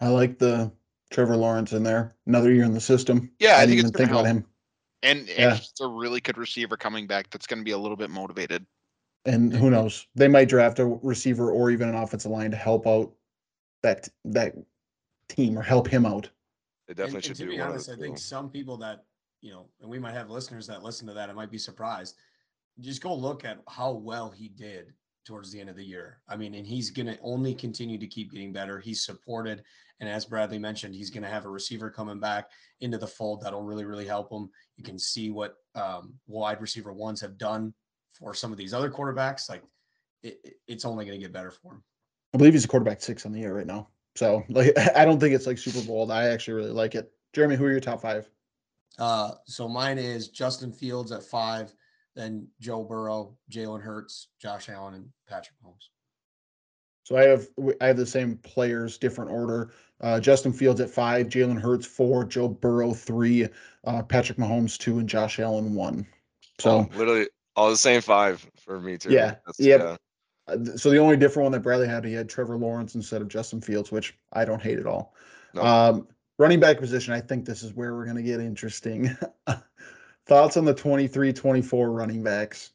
I like the Trevor Lawrence in there. Another year in the system. Yeah, I, I didn't even think about him. And, yeah. and it's a really good receiver coming back that's going to be a little bit motivated. And who knows? They might draft a receiver or even an offensive line to help out that that team or help him out. They definitely and, should and to do be honest, I think people. some people that, you know, and we might have listeners that listen to that, I might be surprised. Just go look at how well he did towards the end of the year. I mean, and he's going to only continue to keep getting better. He's supported. And as Bradley mentioned, he's going to have a receiver coming back into the fold. That'll really, really help him. You can see what um, wide receiver ones have done for some of these other quarterbacks. Like it, it's only going to get better for him. I believe he's a quarterback six on the year right now. So like, I don't think it's like super bold. I actually really like it. Jeremy, who are your top five? Uh, so mine is Justin Fields at five. Then Joe Burrow, Jalen Hurts, Josh Allen, and Patrick Mahomes. So I have I have the same players, different order. Uh, Justin Fields at five, Jalen Hurts four, Joe Burrow three, uh, Patrick Mahomes two, and Josh Allen one. So oh, literally all the same five for me too. Yeah, That's, yeah. Uh, so the only different one that Bradley had, he had Trevor Lawrence instead of Justin Fields, which I don't hate at all. No. Um, running back position, I think this is where we're going to get interesting. Thoughts on the twenty-three twenty-four running backs?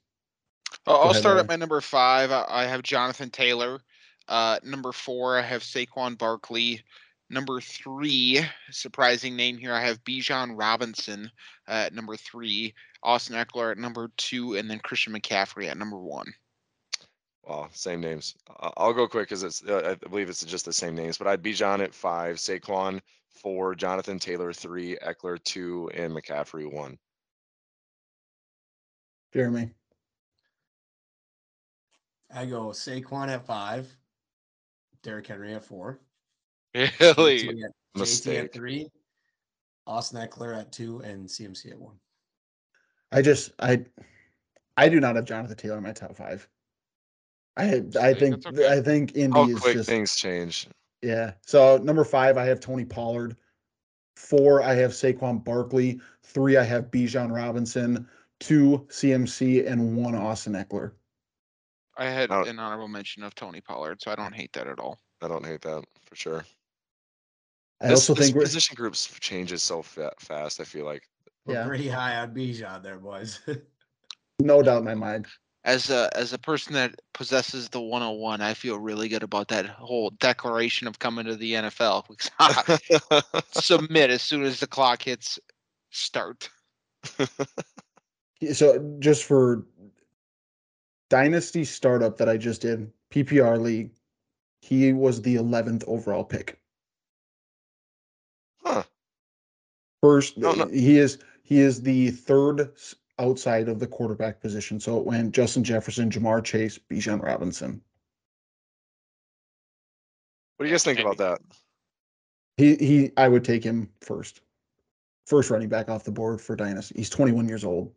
Oh, I'll ahead, start at my number five. I have Jonathan Taylor. Uh, number four, I have Saquon Barkley. Number three, surprising name here, I have Bijan Robinson uh, at number three, Austin Eckler at number two, and then Christian McCaffrey at number one. Wow, same names. I'll go quick because it's uh, I believe it's just the same names, but I had Bijan at five, Saquon four, Jonathan Taylor three, Eckler two, and McCaffrey one. Jeremy. I go Saquon at five, Derrick Henry at four. Really? J T at three, Austin Eckler at two, and C M C at one. I just I I do not have Jonathan Taylor in my top five. I I think okay. I think Indy How is quick just things change. Yeah. So number five, I have Tony Pollard. Four, I have Saquon Barkley. Three, I have Bijan Robinson. Two, C M C, and one, Austin Eckler. I had an honorable mention of Tony Pollard, so I don't hate that at all. I don't hate that for sure. I this, also this think position groups changes so fast. I feel like we're yeah. pretty high on Bijan there, boys. No doubt in my mind. As a as a person that possesses the one oh one, I feel really good about that whole declaration of coming to the N F L. Submit as soon as the clock hits start. So just for Dynasty Startup that I just did, P P R League, he was the eleventh overall pick. Huh. First, no, no. he is he is the third outside of the quarterback position. So it went Justin Jefferson, Jamar Chase, Bijan Robinson. What do you guys think about that? He he, I would take him first. First running back off the board for Dynasty. He's twenty-one years old.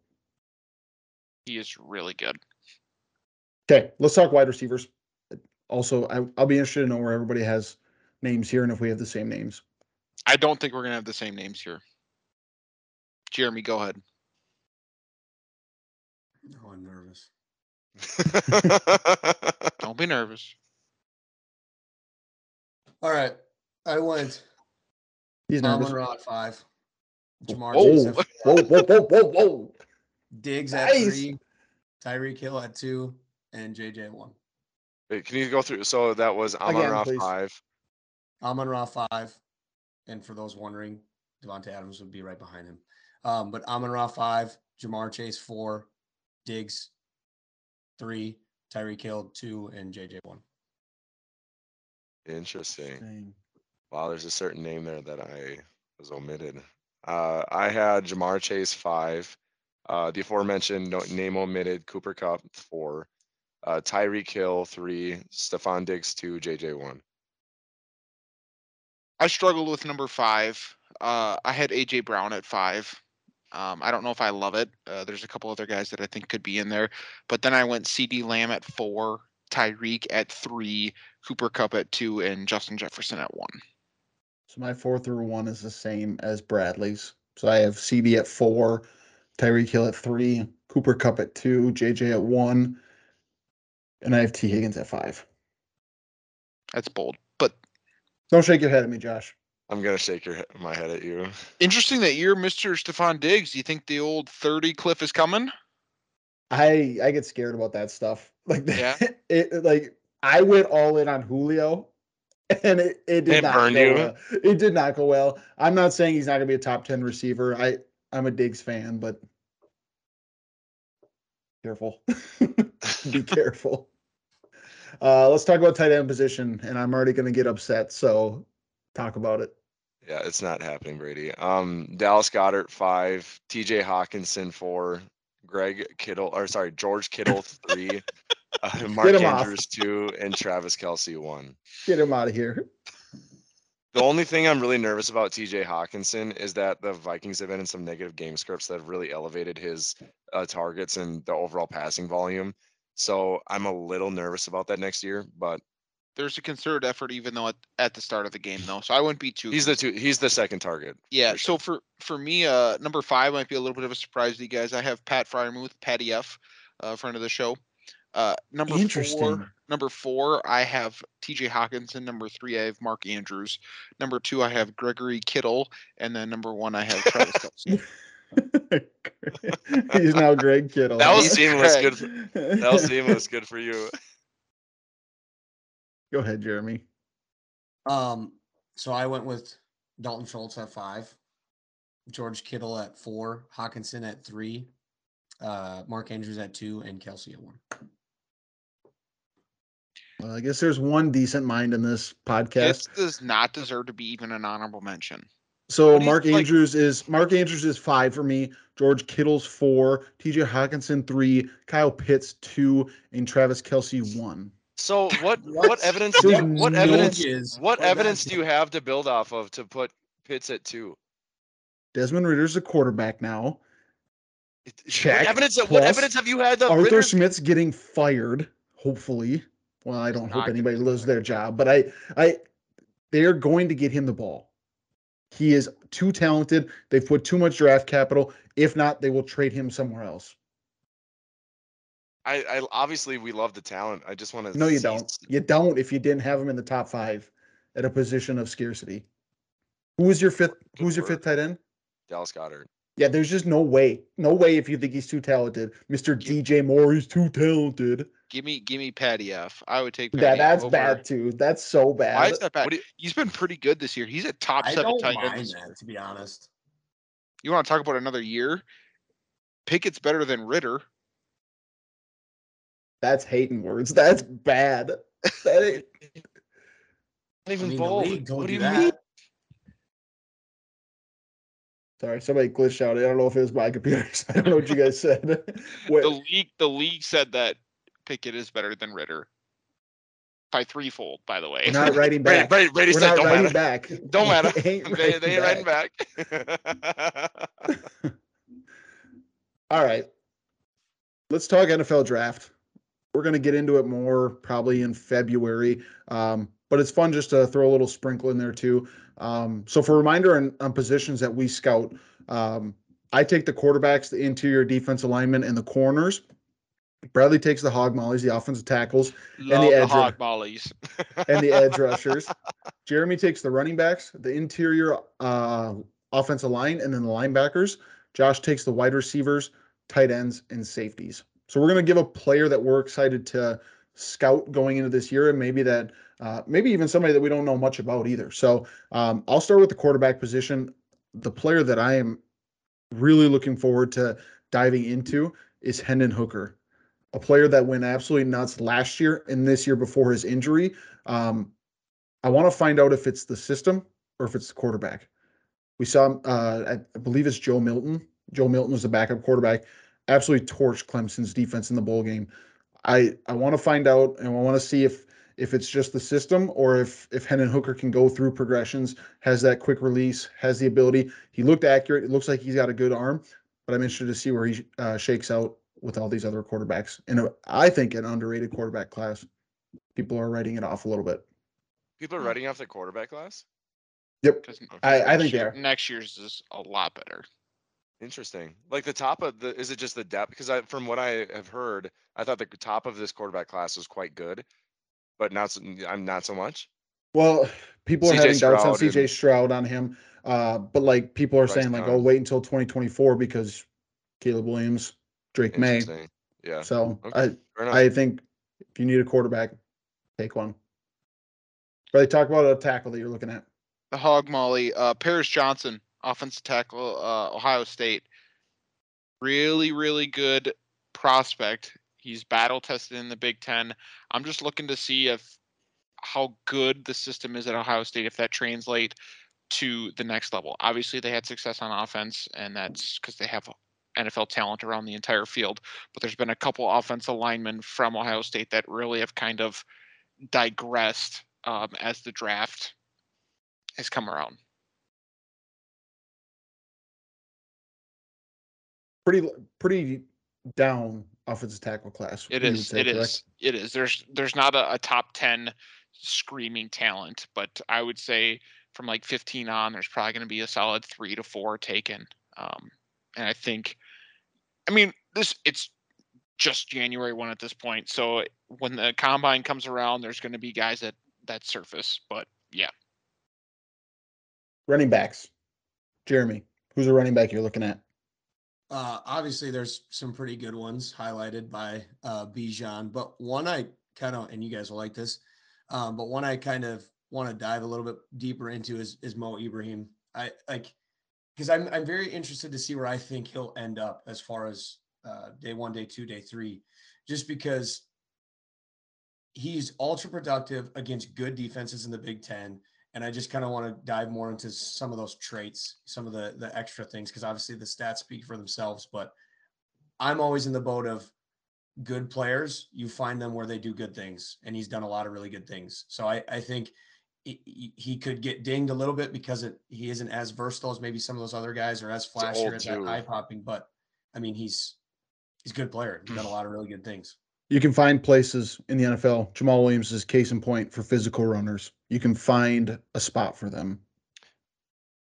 He is really good. Okay, let's talk wide receivers. Also, I, I'll be interested to know where everybody has names here and if we have the same names. I don't think we're going to have the same names here. Jeremy, go ahead. Oh, I'm nervous. Don't be nervous. All right. I went. He's nervous. Amon-Ra at five. Jamar whoa. whoa, whoa, whoa, whoa, whoa. Diggs nice. at three. Tyreek Hill at two. And J J one. Wait, can you go through? So that was Amon-Ra Again, five. Amon-Ra five. And for those wondering, Devontae Adams would be right behind him. Um, but Amon-Ra five. Jamar Chase four. Diggs three. Tyreek Hill two. And J J one. Interesting. Interesting. Wow, there's a certain name there that I was omitted. Uh, I had Jamar Chase five, uh, the aforementioned no, name omitted Cooper Kupp four, uh, Tyreek Hill three, Stephon Diggs two, J J one. I struggled with number five. Uh, I had A J Brown at five. Um, I don't know if I love it. Uh, there's a couple other guys that I think could be in there, but then I went CeeDee Lamb at four, Tyreek at three, Cooper Kupp at two, and Justin Jefferson at one. So my four through one is the same as Bradley's. So I have C D at four, Tyreek Hill at three, Cooper Kupp at two, J J at one, and I have T. Higgins at five. That's bold, but don't shake your head at me, Josh. I'm gonna shake your my head at you. Interesting that you're Mister Stephon Diggs. You think the old thirty cliff is coming? I I get scared about that stuff. Like yeah. it like I went all in on Julio. And it, it did it not go you. well. It did not go well. I'm not saying he's not going to be a top ten receiver. I, I'm a Diggs fan, but careful. Be careful. Uh, let's talk about tight end position, and I'm already going to get upset, so talk about it. Yeah, it's not happening, Brady. Um, Dallas Goedert, five. T J Hockenson, four. Greg Kittle, or sorry, George Kittle, three. Uh, Mark Andrews two and Travis Kelce one. Get him out of here. The only thing I'm really nervous about T J Hockenson is that the Vikings have been in some negative game scripts that have really elevated his uh, targets and the overall passing volume. So I'm a little nervous about that next year. But there's a concerted effort, even though at, at the start of the game, though. So I wouldn't be too. He's the two. He's the second target. Yeah. For sure. So for for me, uh, number five might be a little bit of a surprise to you guys. I have Pat Freiermuth, Patty F, uh, friend of the show. Uh, number four, number four, I have T J Hockenson. Number three, I have Mark Andrews. Number two, I have Gregory Kittle. And then number one, I have Travis Kelce. He's now Greg Kittle. That was seamless. Good. That was seamless. Good for you. Go ahead, Jeremy. Um, so I went with Dalton Schultz at five, George Kittle at four, Hockenson at three, uh, Mark Andrews at two, and Kelce at one. Well, I guess there's one decent mind in this podcast. This does not deserve to be even an honorable mention. So Mark Andrews like- is Mark Andrews is five for me. George Kittle's four. T J Hockenson three. Kyle Pitts two, and Travis Kelce one. So what? What, what evidence? Do you, what no evidence? Is, what evidence do you have to build off of to put Pitts at two? Desmond Ridder's the quarterback now. Check. What evidence? Plus, what evidence have you had? That Arthur Ridder- Smith's getting fired. Hopefully. Well, I don't hope anybody loses their job, but I, I, they're going to get him the ball. He is too talented. They've put too much draft capital. If not, they will trade him somewhere else. I, I obviously we love the talent. I just want to. No, you don't. You don't. If you didn't have him in the top five, at a position of scarcity. Who is your fifth? Who's your fifth tight end? Dallas Goedert. Yeah, there's just no way. No way if you think he's too talented. Mister D J Moore is too talented. Give me give me Patty F. I would take Patty yeah, that's F. That's bad, too. That's so bad. Why is that bad? You, he's been pretty good this year. He's a top I seven tight end. To be honest. You want to talk about another year? Pickett's better than Ridder. That's hating words. That's bad. That ain't not even I mean, bold. What do you that. mean? Sorry, somebody glitched out. I don't know if it was my computer. So I don't know what you guys said. the league, the league said that Pickett is better than Ridder by threefold. By the way, we're not writing back. Brady, Brady, Brady we're said, not writing back. Don't matter. They ain't writing, they, they ain't back. writing back. All right, let's talk N F L draft. We're gonna get into it more probably in February, um, but it's fun just to throw a little sprinkle in there too. Um, so for a reminder on, on positions that we scout, um, I take the quarterbacks, the interior defensive linemen, and the corners. Bradley takes the hog mollies, the offensive tackles, Love and the, the edge hog mollies. and the edge rushers. Jeremy takes the running backs, the interior uh, offensive line, and then the linebackers. Josh takes the wide receivers, tight ends, and safeties. So we're going to give a player that we're excited to scout going into this year, and maybe that, uh, maybe even somebody that we don't know much about either. So um, I'll start with the quarterback position. The player that I am really looking forward to diving into is Hendon Hooker, a player that went absolutely nuts last year and this year before his injury. Um, I want to find out if it's the system or if it's the quarterback. We saw, uh, I believe it's Joe Milton. Joe Milton was the backup quarterback. Absolutely torched Clemson's defense in the bowl game. I, I want to find out, and I want to see if if it's just the system or if if Hendon Hooker can go through progressions, has that quick release, has the ability. He looked accurate. It looks like he's got a good arm, but I'm interested to see where he uh, shakes out with all these other quarterbacks. And I think an underrated quarterback class. People are writing it off a little bit. People are writing off their quarterback class? Yep. Okay, I, I think year, they are. Next year's is a lot better. Interesting. Like the top of the, is it just the depth? Because I, from what I have heard, I thought the top of this quarterback class was quite good, but not so, I'm not so much. Well, people are having Stroud doubts on C J Stroud on him, uh, but like people are Bryce saying, Young. like, oh, wait until twenty twenty-four because Caleb Williams, Drake May. Yeah. So okay. I, I think if you need a quarterback, take one. But they talk about a tackle that you're looking at. The hog molly, uh, Paris Johnson. Offensive tackle, uh, Ohio State. Really, really good prospect. He's battle tested in the Big Ten. I'm just looking to see if how good the system is at Ohio State, if that translates to the next level. Obviously, they had success on offense, and that's because they have N F L talent around the entire field. But there's been a couple offensive linemen from Ohio State that really have kind of digressed um, as the draft has come around. Pretty, pretty down offensive tackle class. It is. Say, it correct? is. It is. There's, there's not a, a top ten screaming talent, but I would say from like fifteen on, there's probably going to be a solid three to four taken. Um, and I think, I mean, this it's just January first at this point. So when the combine comes around, there's going to be guys that that surface. But yeah. Running backs, Jeremy. Who's a running back you're looking at? Uh, obviously, there's some pretty good ones highlighted by uh, Bijan, but one I kind of, and you guys will like this, um, but one I kind of want to dive a little bit deeper into is is Mo Ibrahim. I like because I'm I'm very interested to see where I think he'll end up as far as uh, day one, day two, day three, just because he's ultra productive against good defenses in the Big Ten. And I just kind of want to dive more into some of those traits, some of the the extra things, because obviously the stats speak for themselves. But I'm always in the boat of good players. You find them where they do good things, and he's done a lot of really good things. So I, I think he, he could get dinged a little bit because it, he isn't as versatile as maybe some of those other guys or as flashy or as eye-popping. But, I mean, he's he's a good player. He's done a lot of really good things. You can find places in the N F L. Jamal Williams is case in point for physical runners. You can find a spot for them.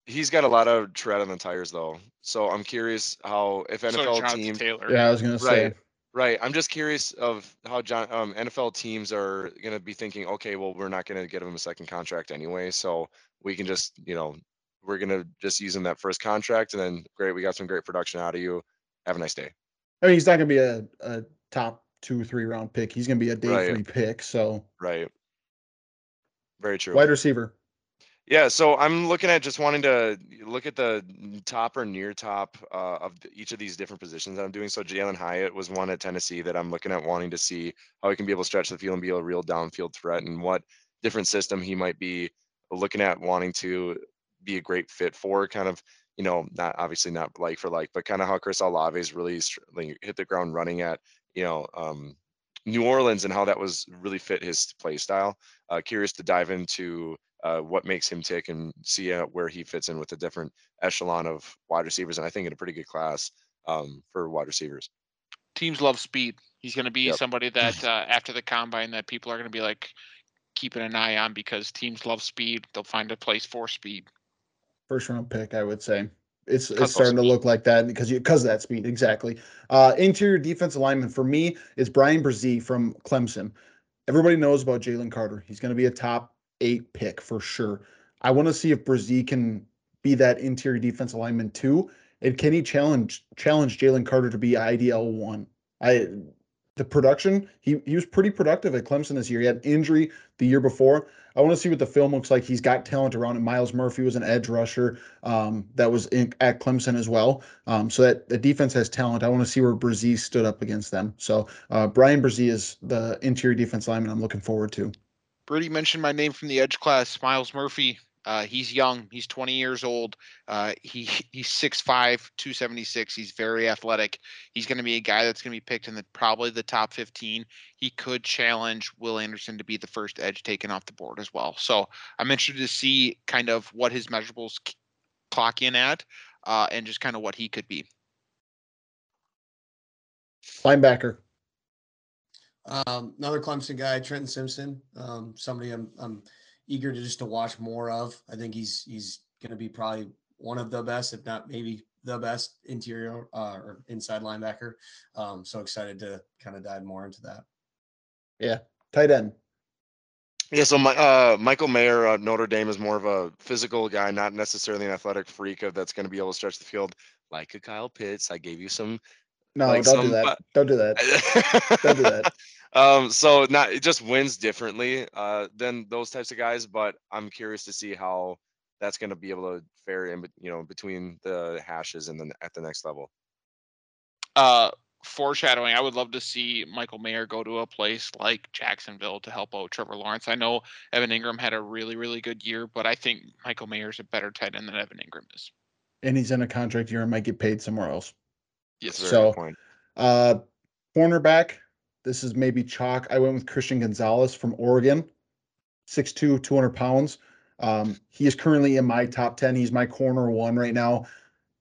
He's got a lot of tread on the tires, though. So I'm curious how if N F L so team. Taylor. Yeah, I was gonna say. Right, right. I'm just curious of how John um, N F L teams are gonna be thinking. Okay, well, we're not gonna give him a second contract anyway, so we can just you know we're gonna just use him that first contract, and then great, we got some great production out of you. Have a nice day. I mean, he's not gonna be a, a top. two three round pick. He's going to be a day right. three pick. So right. Very true. Wide receiver. Yeah. So I'm looking at just wanting to look at the top or near top uh, of each of these different positions that I'm doing. So Jalen Hyatt was one at Tennessee that I'm looking at wanting to see how he can be able to stretch the field and be a real downfield threat and what different system he might be looking at wanting to be a great fit for kind of, you know, not obviously not like for like, but kind of how Chris Olave's really like, hit the ground running at, you know, um, New Orleans and how that was really fit his play style. Uh, curious to dive into uh, what makes him tick and see uh, where he fits in with a different echelon of wide receivers. And I think in a pretty good class um, for wide receivers. Teams love speed. He's going to be yep. somebody that uh, after the combine that people are going to be like keeping an eye on because teams love speed. They'll find a place for speed. First round pick, I would say. It's, it's starting to look like that because you, because of that speed. Exactly. Uh, interior defensive lineman for me is Brian Brzee from Clemson. Everybody knows about Jalen Carter. He's going to be a top eight pick for sure. I want to see if Brzee can be that interior defensive lineman too. And can he challenge challenge Jalen Carter to be I D L one? I the production, he, he was pretty productive at Clemson this year. He had an injury the year before. I want to see what the film looks like. He's got talent around him. Myles Murphy was an edge rusher um, that was in, at Clemson as well. Um, so that the defense has talent. I want to see where Brzee stood up against them. So uh, Brian Brzee is the interior defense lineman I'm looking forward to. Brady mentioned my name from the edge class, Myles Murphy. Uh, he's young. He's twenty years old. Uh, he he's six five, two seventy-six. He's very athletic. He's going to be a guy that's going to be picked in the probably the top fifteen. He could challenge Will Anderson to be the first edge taken off the board as well. So I'm interested to see kind of what his measurables clock in at uh, and just kind of what he could be. Linebacker. Um, another Clemson guy, Trenton Simpson, um, somebody I'm I'm eager to just to watch more of. I think he's he's going to be probably one of the best, if not maybe the best interior uh, or inside linebacker. Um, so excited to kind of dive more into that. Yeah, tight end. Yeah, so my, uh, Michael Mayer, uh, Notre Dame, is more of a physical guy, not necessarily an athletic freak of that's going to be able to stretch the field like a Kyle Pitts. I gave you some. No, like don't, some, do that. don't do that. Don't do that. Um, so not it just wins differently uh, than those types of guys, but I'm curious to see how that's going to be able to fare in, you know, between the hashes and then at the next level. Uh, foreshadowing, I would love to see Michael Mayer go to a place like Jacksonville to help out Trevor Lawrence. I know Evan Ingram had a really, really good year, but I think Michael Mayer's a better tight end than Evan Ingram is. And he's in a contract year and might get paid somewhere else. Yes, sir. So, uh, cornerback. This is maybe chalk. I went with Christian Gonzalez from Oregon, six two, two hundred pounds. Um, he is currently in my top ten. He's my corner one right now.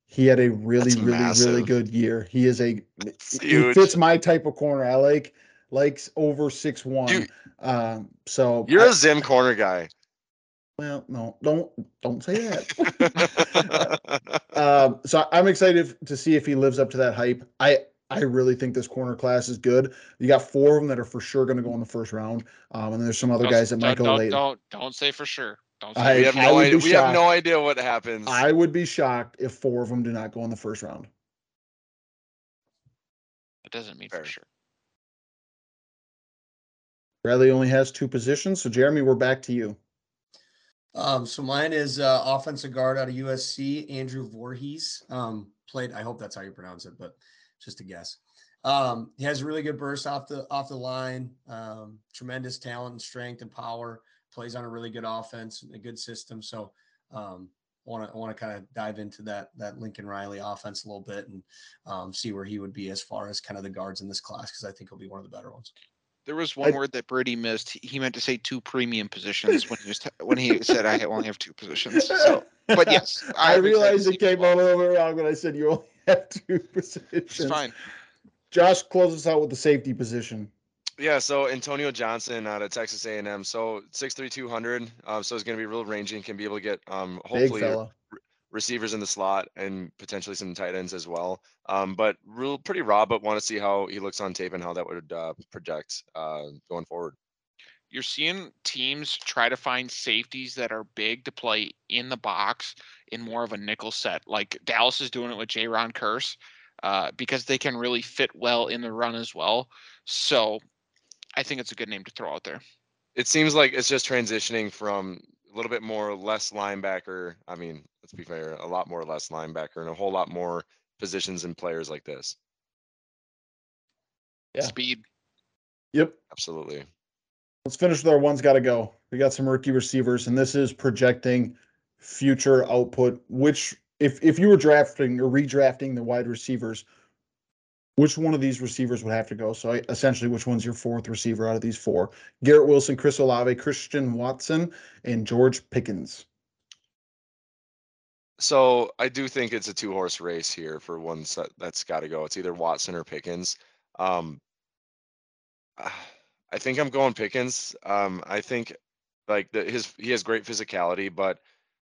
He had a really, That's really, massive. really good year. He is a – he fits my type of corner. I like likes over six one. Um, so you're I, a Zim corner guy. Well, no, don't don't say that. uh, so I'm excited to see if he lives up to that hype. I – I really think this corner class is good. You got four of them that are for sure going to go in the first round, um, and there's some other don't, guys that might go late. Don't don't say for sure. Don't say I, we have no idea. We have no idea what happens. I would be shocked if four of them do not go in the first round. That doesn't mean Fair. for sure. Bradley only has two positions, so Jeremy, we're back to you. Um, so mine is uh, offensive guard out of U S C, Andrew Voorhees. Um, played. I hope that's how you pronounce it, but. Just a guess. Um, he has a really good burst off the off the line, um, tremendous talent and strength and power, plays on a really good offense and a good system. So um want to want to kind of dive into that that Lincoln Riley offense a little bit and um, see where he would be as far as kind of the guards in this class, because I think he'll be one of the better ones. There was one I, word that Brady missed. He meant to say two premium positions when he was t- when he said I only have two positions. So, but yes, I, I realized it came all over wrong when I said you only have two positions. It's fine. Josh, close us out with the safety position. Yeah, so Antonio Johnson out of Texas A and M. So six three, two hundred. Um, so it's going to be real rangy and can be able to get um hopefully re- receivers in the slot and potentially some tight ends as well. Um, but real pretty raw, but want to see how he looks on tape and how that would uh, project uh, going forward. You're seeing teams try to find safeties that are big to play in the box in more of a nickel set. Like Dallas is doing it with Jayron Kearse uh, because they can really fit well in the run as well. So I think it's a good name to throw out there. It seems like it's just transitioning from a little bit more less linebacker. I mean, let's be fair, a lot more less linebacker and a whole lot more positions and players like this. Yeah. Speed. Yep. Absolutely. Let's finish with our one's got to go. We got some rookie receivers, and this is projecting future output. Which, if if you were drafting or redrafting the wide receivers, which one of these receivers would have to go? So essentially, which one's your fourth receiver out of these four? Garrett Wilson, Chris Olave, Christian Watson, and George Pickens. So I do think it's a two-horse race here for one set that's got to go. It's either Watson or Pickens. Um, uh, I think I'm going Pickens. Um, I think like the, his he has great physicality, but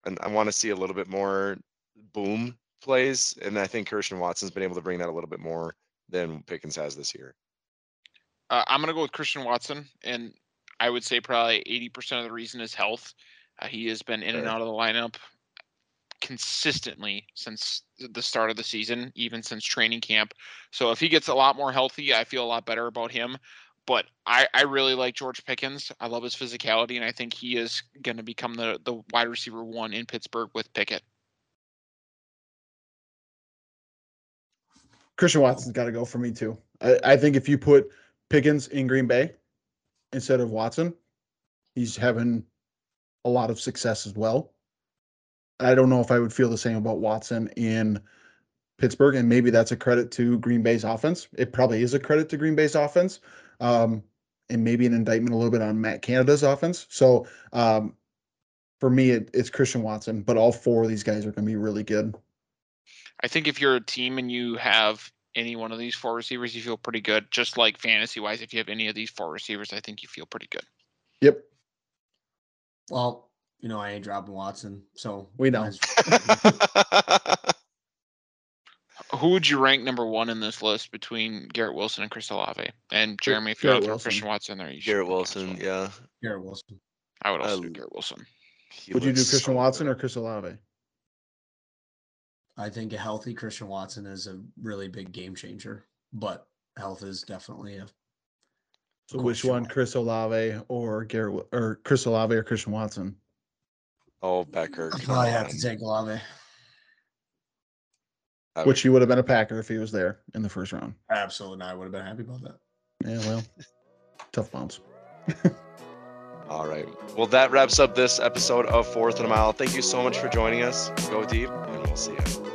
and I want to see a little bit more boom plays, and I think Christian Watson's been able to bring that a little bit more than Pickens has this year. Uh, I'm going to go with Christian Watson, and I would say probably eighty percent of the reason is health. Uh, he has been in and out of the lineup consistently since the start of the season, even since training camp. So if he gets a lot more healthy, I feel a lot better about him. But I, I really like George Pickens. I love his physicality, and I think he is going to become the, the wide receiver one in Pittsburgh with Pickett. Christian Watson's got to go for me, too. I, I think if you put Pickens in Green Bay instead of Watson, he's having a lot of success as well. I don't know if I would feel the same about Watson in Pittsburgh, and maybe that's a credit to Green Bay's offense. It probably is a credit to Green Bay's offense, um, and maybe an indictment a little bit on Matt Canada's offense. So um, for me, it, it's Christian Watson, but all four of these guys are going to be really good. I think if you're a team and you have any one of these four receivers, you feel pretty good. Just like fantasy-wise, if you have any of these four receivers, I think you feel pretty good. Yep. Well, you know, I ain't dropping Watson, so we know. Who would you rank number one in this list between Garrett Wilson and Chris Olave? And Jeremy, if you're throw Christian Watson there, you should. Garrett Wilson, yeah. Garrett Wilson. I would also uh, do Garrett Wilson. Would you do Christian so Watson good. or Chris Olave? I think a healthy Christian Watson is a really big game changer, but health is definitely a. So which one, Chris Olave or Garrett, or Chris Olave or Christian Watson? Oh, Becker. I probably have to take Olave. Which he would have been a Packer if he was there in the first round. Absolutely not. I would have been happy about that. Yeah, well, tough bombs. All right. Well, that wraps up this episode of Fourth and a Mile. Thank you so much for joining us. Go deep, and we'll see you.